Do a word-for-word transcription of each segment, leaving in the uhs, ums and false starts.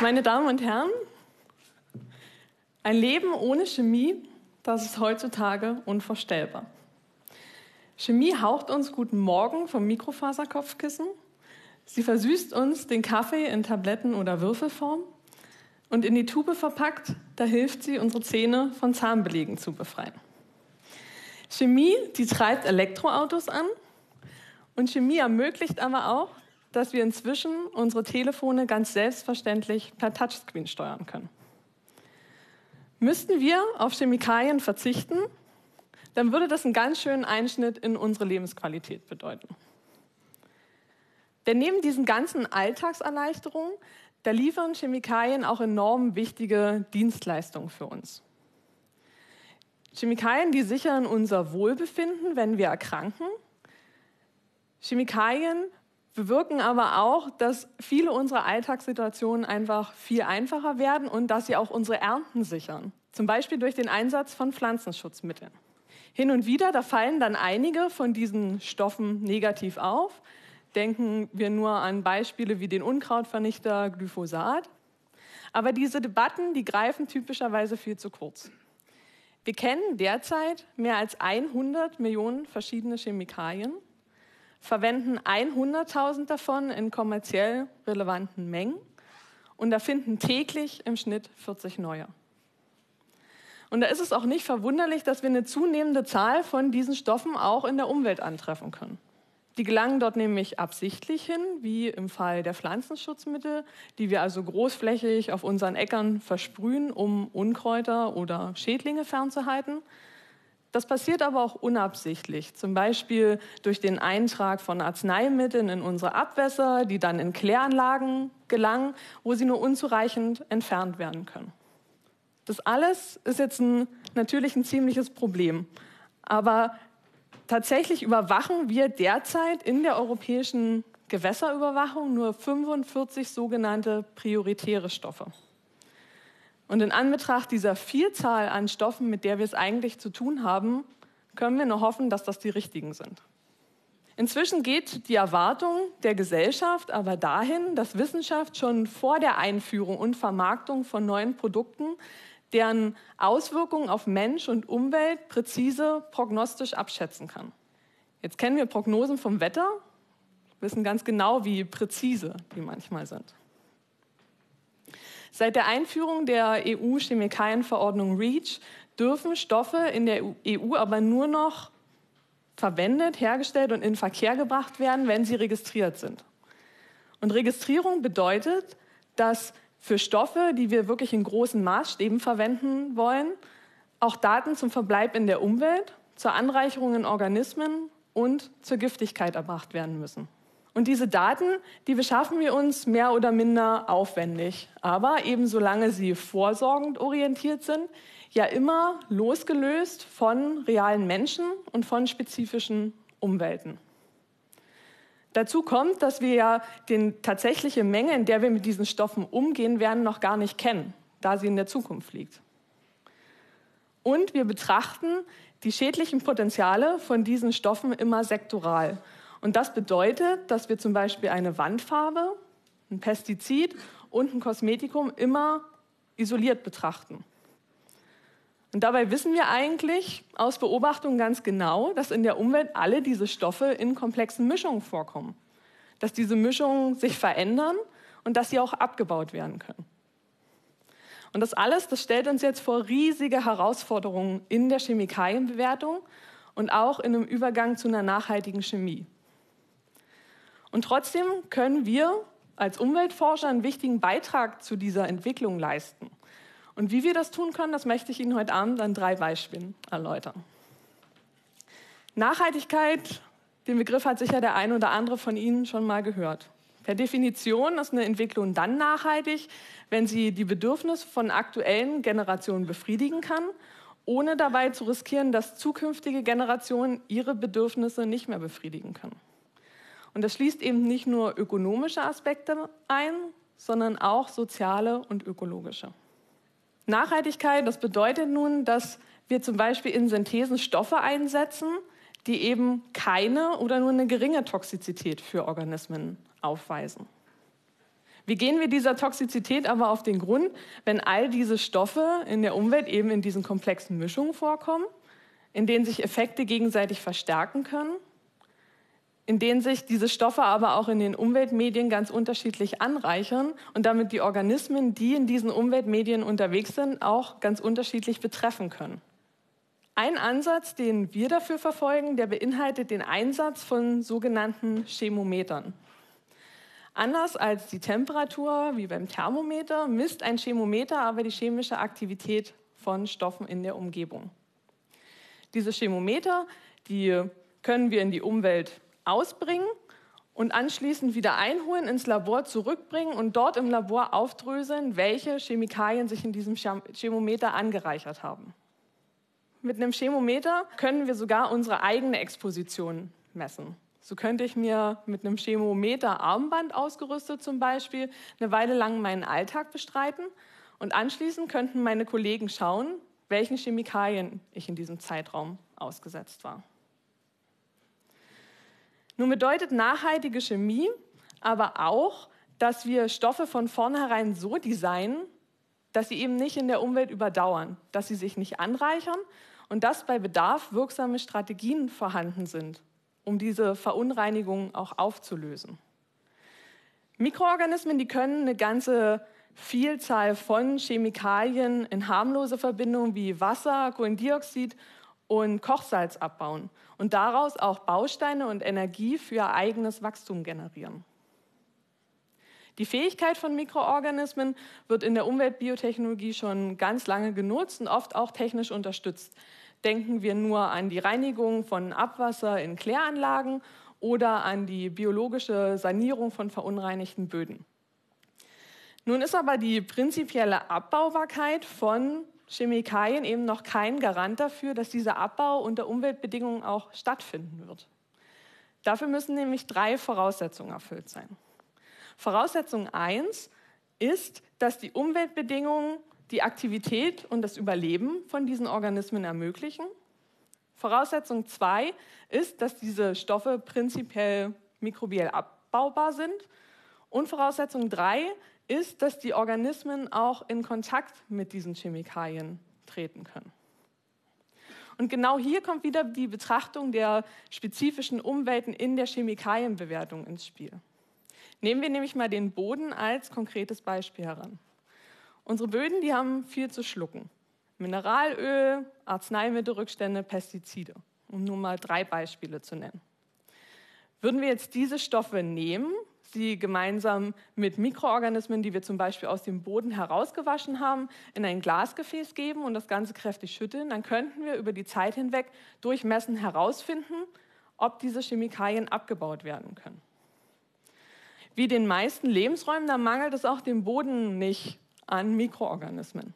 Meine Damen und Herren, ein Leben ohne Chemie, das ist heutzutage unvorstellbar. Chemie haucht uns guten Morgen vom Mikrofaserkopfkissen. Sie versüßt uns den Kaffee in Tabletten- oder Würfelform. Und in die Tube verpackt, da hilft sie, unsere Zähne von Zahnbelegen zu befreien. Chemie, die treibt Elektroautos an. Und Chemie ermöglicht aber auch, dass wir inzwischen unsere Telefone ganz selbstverständlich per Touchscreen steuern können. Müssten wir auf Chemikalien verzichten, dann würde das einen ganz schönen Einschnitt in unsere Lebensqualität bedeuten. Denn neben diesen ganzen Alltagserleichterungen, da liefern Chemikalien auch enorm wichtige Dienstleistungen für uns. Chemikalien, die sichern unser Wohlbefinden, wenn wir erkranken. Chemikalien bewirken aber auch, dass viele unserer Alltagssituationen einfach viel einfacher werden und dass sie auch unsere Ernten sichern. Zum Beispiel durch den Einsatz von Pflanzenschutzmitteln. Hin und wieder, da fallen dann einige von diesen Stoffen negativ auf. Denken wir nur an Beispiele wie den Unkrautvernichter Glyphosat. Aber diese Debatten, die greifen typischerweise viel zu kurz. Wir kennen derzeit mehr als hundert Millionen verschiedene Chemikalien, verwenden hunderttausend davon in kommerziell relevanten Mengen und erfinden täglich im Schnitt vierzig neue. Und da ist es auch nicht verwunderlich, dass wir eine zunehmende Zahl von diesen Stoffen auch in der Umwelt antreffen können. Die gelangen dort nämlich absichtlich hin, wie im Fall der Pflanzenschutzmittel, die wir also großflächig auf unseren Äckern versprühen, um Unkräuter oder Schädlinge fernzuhalten. Das passiert aber auch unabsichtlich, zum Beispiel durch den Eintrag von Arzneimitteln in unsere Abwässer, die dann in Kläranlagen gelangen, wo sie nur unzureichend entfernt werden können. Das alles ist jetzt ein, natürlich ein ziemliches Problem, aber tatsächlich überwachen wir derzeit in der europäischen Gewässerüberwachung nur fünfundvierzig sogenannte prioritäre Stoffe. Und in Anbetracht dieser Vielzahl an Stoffen, mit der wir es eigentlich zu tun haben, können wir nur hoffen, dass das die richtigen sind. Inzwischen geht die Erwartung der Gesellschaft aber dahin, dass Wissenschaft schon vor der Einführung und Vermarktung von neuen Produkten deren Auswirkungen auf Mensch und Umwelt präzise prognostisch abschätzen kann. Jetzt kennen wir Prognosen vom Wetter, wissen ganz genau, wie präzise die manchmal sind. Seit der Einführung der E U-Chemikalienverordnung REACH dürfen Stoffe in der E U aber nur noch verwendet, hergestellt und in Verkehr gebracht werden, wenn sie registriert sind. Und Registrierung bedeutet, dass für Stoffe, die wir wirklich in großen Maßstäben verwenden wollen, auch Daten zum Verbleib in der Umwelt, zur Anreicherung in Organismen und zur Giftigkeit erbracht werden müssen. Und diese Daten, die beschaffen wir uns mehr oder minder aufwendig, aber eben solange sie vorsorgend orientiert sind, ja immer losgelöst von realen Menschen und von spezifischen Umwelten. Dazu kommt, dass wir ja die tatsächliche Menge, in der wir mit diesen Stoffen umgehen werden, noch gar nicht kennen, da sie in der Zukunft liegt. Und wir betrachten die schädlichen Potenziale von diesen Stoffen immer sektoral. Und das bedeutet, dass wir zum Beispiel eine Wandfarbe, ein Pestizid und ein Kosmetikum immer isoliert betrachten. Und dabei wissen wir eigentlich aus Beobachtungen ganz genau, dass in der Umwelt alle diese Stoffe in komplexen Mischungen vorkommen. Dass diese Mischungen sich verändern und dass sie auch abgebaut werden können. Und das alles, das stellt uns jetzt vor riesige Herausforderungen in der Chemikalienbewertung und auch in einem Übergang zu einer nachhaltigen Chemie. Und trotzdem können wir als Umweltforscher einen wichtigen Beitrag zu dieser Entwicklung leisten. Und wie wir das tun können, das möchte ich Ihnen heute Abend an drei Beispielen erläutern. Nachhaltigkeit, den Begriff hat sicher der ein oder andere von Ihnen schon mal gehört. Per Definition ist eine Entwicklung dann nachhaltig, wenn sie die Bedürfnisse von aktuellen Generationen befriedigen kann, ohne dabei zu riskieren, dass zukünftige Generationen ihre Bedürfnisse nicht mehr befriedigen können. Und das schließt eben nicht nur ökonomische Aspekte ein, sondern auch soziale und ökologische. Nachhaltigkeit, das bedeutet nun, dass wir zum Beispiel in Synthesen Stoffe einsetzen, die eben keine oder nur eine geringe Toxizität für Organismen aufweisen. Wie gehen wir dieser Toxizität aber auf den Grund, wenn all diese Stoffe in der Umwelt eben in diesen komplexen Mischungen vorkommen, in denen sich Effekte gegenseitig verstärken können, in denen sich diese Stoffe aber auch in den Umweltmedien ganz unterschiedlich anreichern und damit die Organismen, die in diesen Umweltmedien unterwegs sind, auch ganz unterschiedlich betreffen können. Ein Ansatz, den wir dafür verfolgen, der beinhaltet den Einsatz von sogenannten Chemometern. Anders als die Temperatur, wie beim Thermometer, misst ein Chemometer aber die chemische Aktivität von Stoffen in der Umgebung. Diese Chemometer, die können wir in die Umwelt ausbringen und anschließend wieder einholen, ins Labor zurückbringen und dort im Labor aufdröseln, welche Chemikalien sich in diesem Chemometer angereichert haben. Mit einem Chemometer können wir sogar unsere eigene Exposition messen. So könnte ich mir mit einem Chemometer-Armband ausgerüstet zum Beispiel eine Weile lang meinen Alltag bestreiten und anschließend könnten meine Kollegen schauen, welchen Chemikalien ich in diesem Zeitraum ausgesetzt war. Nun bedeutet nachhaltige Chemie aber auch, dass wir Stoffe von vornherein so designen, dass sie eben nicht in der Umwelt überdauern, dass sie sich nicht anreichern und dass bei Bedarf wirksame Strategien vorhanden sind, um diese Verunreinigungen auch aufzulösen. Mikroorganismen, die können eine ganze Vielzahl von Chemikalien in harmlose Verbindungen wie Wasser, Kohlendioxid und Kochsalz abbauen und daraus auch Bausteine und Energie für ihr eigenes Wachstum generieren. Die Fähigkeit von Mikroorganismen wird in der Umweltbiotechnologie schon ganz lange genutzt und oft auch technisch unterstützt. Denken wir nur an die Reinigung von Abwasser in Kläranlagen oder an die biologische Sanierung von verunreinigten Böden. Nun ist aber die prinzipielle Abbaubarkeit von Chemikalien eben noch kein Garant dafür, dass dieser Abbau unter Umweltbedingungen auch stattfinden wird. Dafür müssen nämlich drei Voraussetzungen erfüllt sein. Voraussetzung eins ist, dass die Umweltbedingungen die Aktivität und das Überleben von diesen Organismen ermöglichen. Voraussetzung zwei ist, dass diese Stoffe prinzipiell mikrobiell abbaubar sind. Und Voraussetzung drei ist, dass die Organismen auch in Kontakt mit diesen Chemikalien treten können. Und genau hier kommt wieder die Betrachtung der spezifischen Umwelten in der Chemikalienbewertung ins Spiel. Nehmen wir nämlich mal den Boden als konkretes Beispiel heran. Unsere Böden, die haben viel zu schlucken. Mineralöl, Arzneimittelrückstände, Pestizide, um nur mal drei Beispiele zu nennen. Würden wir jetzt diese Stoffe nehmen, sie gemeinsam mit Mikroorganismen, die wir zum Beispiel aus dem Boden herausgewaschen haben, in ein Glasgefäß geben und das Ganze kräftig schütteln, dann könnten wir über die Zeit hinweg durch Messen herausfinden, ob diese Chemikalien abgebaut werden können. Wie den meisten Lebensräumen, da mangelt es auch dem Boden nicht an Mikroorganismen.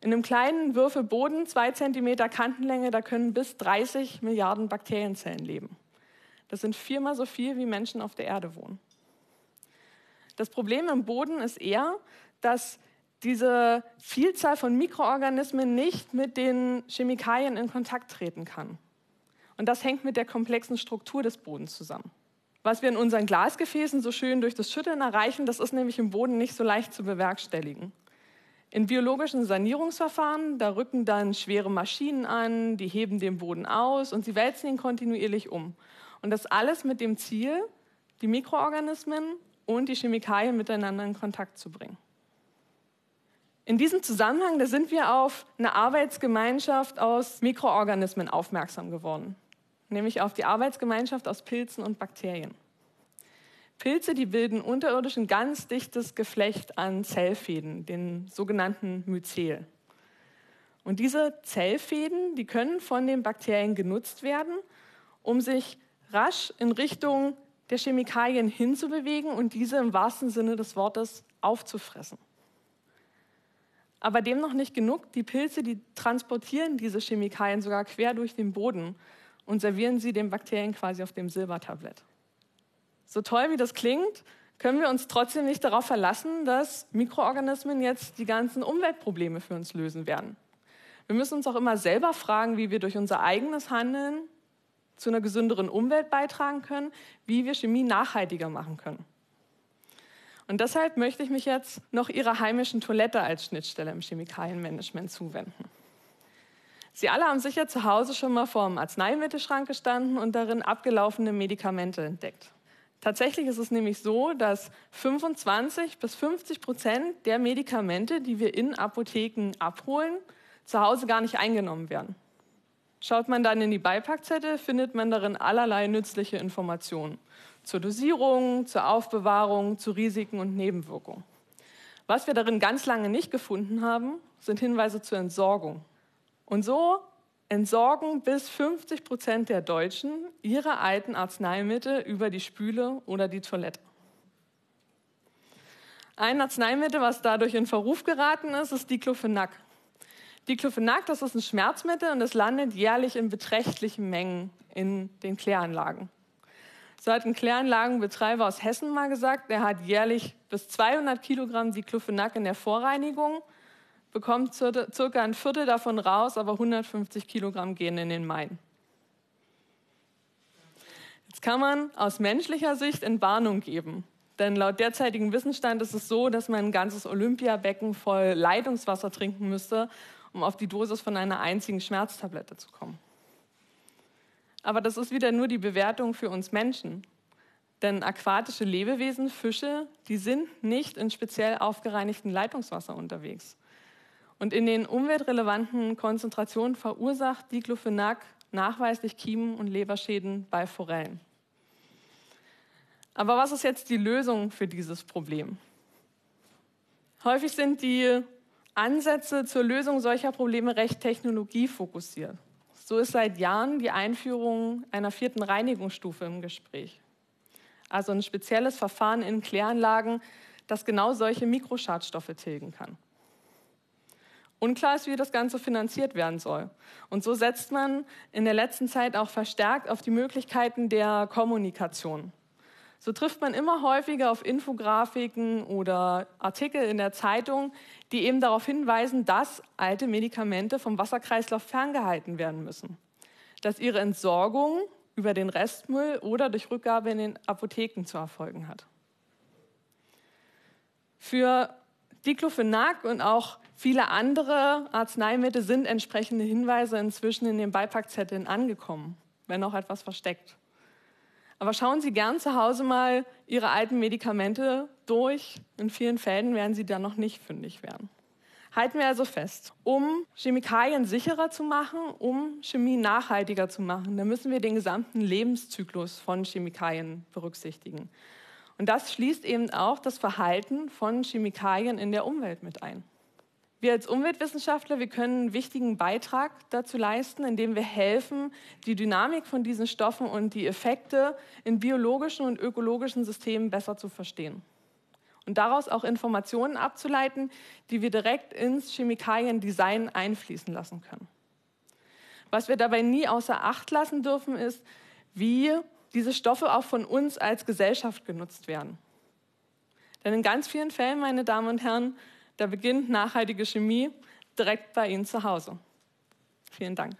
In einem kleinen Würfel Boden, zwei Zentimeter Kantenlänge, da können bis dreißig Milliarden Bakterienzellen leben. Das sind viermal so viel, wie Menschen auf der Erde wohnen. Das Problem im Boden ist eher, dass diese Vielzahl von Mikroorganismen nicht mit den Chemikalien in Kontakt treten kann. Und das hängt mit der komplexen Struktur des Bodens zusammen. Was wir in unseren Glasgefäßen so schön durch das Schütteln erreichen, das ist nämlich im Boden nicht so leicht zu bewerkstelligen. In biologischen Sanierungsverfahren, da rücken dann schwere Maschinen an, die heben den Boden aus und sie wälzen ihn kontinuierlich um. Und das alles mit dem Ziel, die Mikroorganismen und die Chemikalien miteinander in Kontakt zu bringen. In diesem Zusammenhang, da sind wir auf eine Arbeitsgemeinschaft aus Mikroorganismen aufmerksam geworden. Nämlich auf die Arbeitsgemeinschaft aus Pilzen und Bakterien. Pilze, die bilden unterirdisch ein ganz dichtes Geflecht an Zellfäden, den sogenannten Myzel. Und diese Zellfäden, die können von den Bakterien genutzt werden, um sich rasch in Richtung der Chemikalien hinzubewegen und diese im wahrsten Sinne des Wortes aufzufressen. Aber dem noch nicht genug, die Pilze, die transportieren diese Chemikalien sogar quer durch den Boden und servieren sie den Bakterien quasi auf dem Silbertablett. So toll wie das klingt, können wir uns trotzdem nicht darauf verlassen, dass Mikroorganismen jetzt die ganzen Umweltprobleme für uns lösen werden. Wir müssen uns auch immer selber fragen, wie wir durch unser eigenes Handeln zu einer gesünderen Umwelt beitragen können, wie wir Chemie nachhaltiger machen können. Und deshalb möchte ich mich jetzt noch ihrer heimischen Toilette als Schnittstelle im Chemikalienmanagement zuwenden. Sie alle haben sicher zu Hause schon mal vor dem Arzneimittelschrank gestanden und darin abgelaufene Medikamente entdeckt. Tatsächlich ist es nämlich so, dass fünfundzwanzig bis fünfzig Prozent der Medikamente, die wir in Apotheken abholen, zu Hause gar nicht eingenommen werden. Schaut man dann in die Beipackzettel, findet man darin allerlei nützliche Informationen zur Dosierung, zur Aufbewahrung, zu Risiken und Nebenwirkungen. Was wir darin ganz lange nicht gefunden haben, sind Hinweise zur Entsorgung. Und so entsorgen bis fünfzig Prozent der Deutschen ihre alten Arzneimittel über die Spüle oder die Toilette. Ein Arzneimittel, was dadurch in Verruf geraten ist, ist Diclofenac. Diclofenac, das ist ein Schmerzmittel und es landet jährlich in beträchtlichen Mengen in den Kläranlagen. So hat ein Kläranlagenbetreiber aus Hessen mal gesagt, er hat jährlich bis zweihundert Kilogramm Diclofenac in der Vorreinigung, bekommt circa ein Viertel davon raus, aber hundertfünfzig Kilogramm gehen in den Main. Jetzt kann man aus menschlicher Sicht Entwarnung geben. Denn laut derzeitigem Wissensstand ist es so, dass man ein ganzes Olympiabecken voll Leitungswasser trinken müsste, um auf die Dosis von einer einzigen Schmerztablette zu kommen. Aber das ist wieder nur die Bewertung für uns Menschen. Denn aquatische Lebewesen, Fische, die sind nicht in speziell aufgereinigten Leitungswasser unterwegs. Und in den umweltrelevanten Konzentrationen verursacht Diclofenac nachweislich Kiemen- und Leberschäden bei Forellen. Aber was ist jetzt die Lösung für dieses Problem? Häufig sind die Ansätze zur Lösung solcher Probleme recht technologiefokussiert. So ist seit Jahren die Einführung einer vierten Reinigungsstufe im Gespräch. Also ein spezielles Verfahren in Kläranlagen, das genau solche Mikroschadstoffe tilgen kann. Unklar ist, wie das Ganze finanziert werden soll. Und so setzt man in der letzten Zeit auch verstärkt auf die Möglichkeiten der Kommunikation. So trifft man immer häufiger auf Infografiken oder Artikel in der Zeitung, die eben darauf hinweisen, dass alte Medikamente vom Wasserkreislauf ferngehalten werden müssen. Dass ihre Entsorgung über den Restmüll oder durch Rückgabe in den Apotheken zu erfolgen hat. Für Diclofenac und auch viele andere Arzneimittel sind entsprechende Hinweise inzwischen in den Beipackzetteln angekommen, wenn auch etwas versteckt. Aber schauen Sie gern zu Hause mal Ihre alten Medikamente durch. In vielen Fällen werden Sie dann noch nicht fündig werden. Halten wir also fest, um Chemikalien sicherer zu machen, um Chemie nachhaltiger zu machen, dann müssen wir den gesamten Lebenszyklus von Chemikalien berücksichtigen. Und das schließt eben auch das Verhalten von Chemikalien in der Umwelt mit ein. Wir als Umweltwissenschaftler, wir können einen wichtigen Beitrag dazu leisten, indem wir helfen, die Dynamik von diesen Stoffen und die Effekte in biologischen und ökologischen Systemen besser zu verstehen. Und daraus auch Informationen abzuleiten, die wir direkt ins Chemikaliendesign einfließen lassen können. Was wir dabei nie außer Acht lassen dürfen, ist, wie diese Stoffe auch von uns als Gesellschaft genutzt werden. Denn in ganz vielen Fällen, meine Damen und Herren, da beginnt nachhaltige Chemie direkt bei Ihnen zu Hause. Vielen Dank.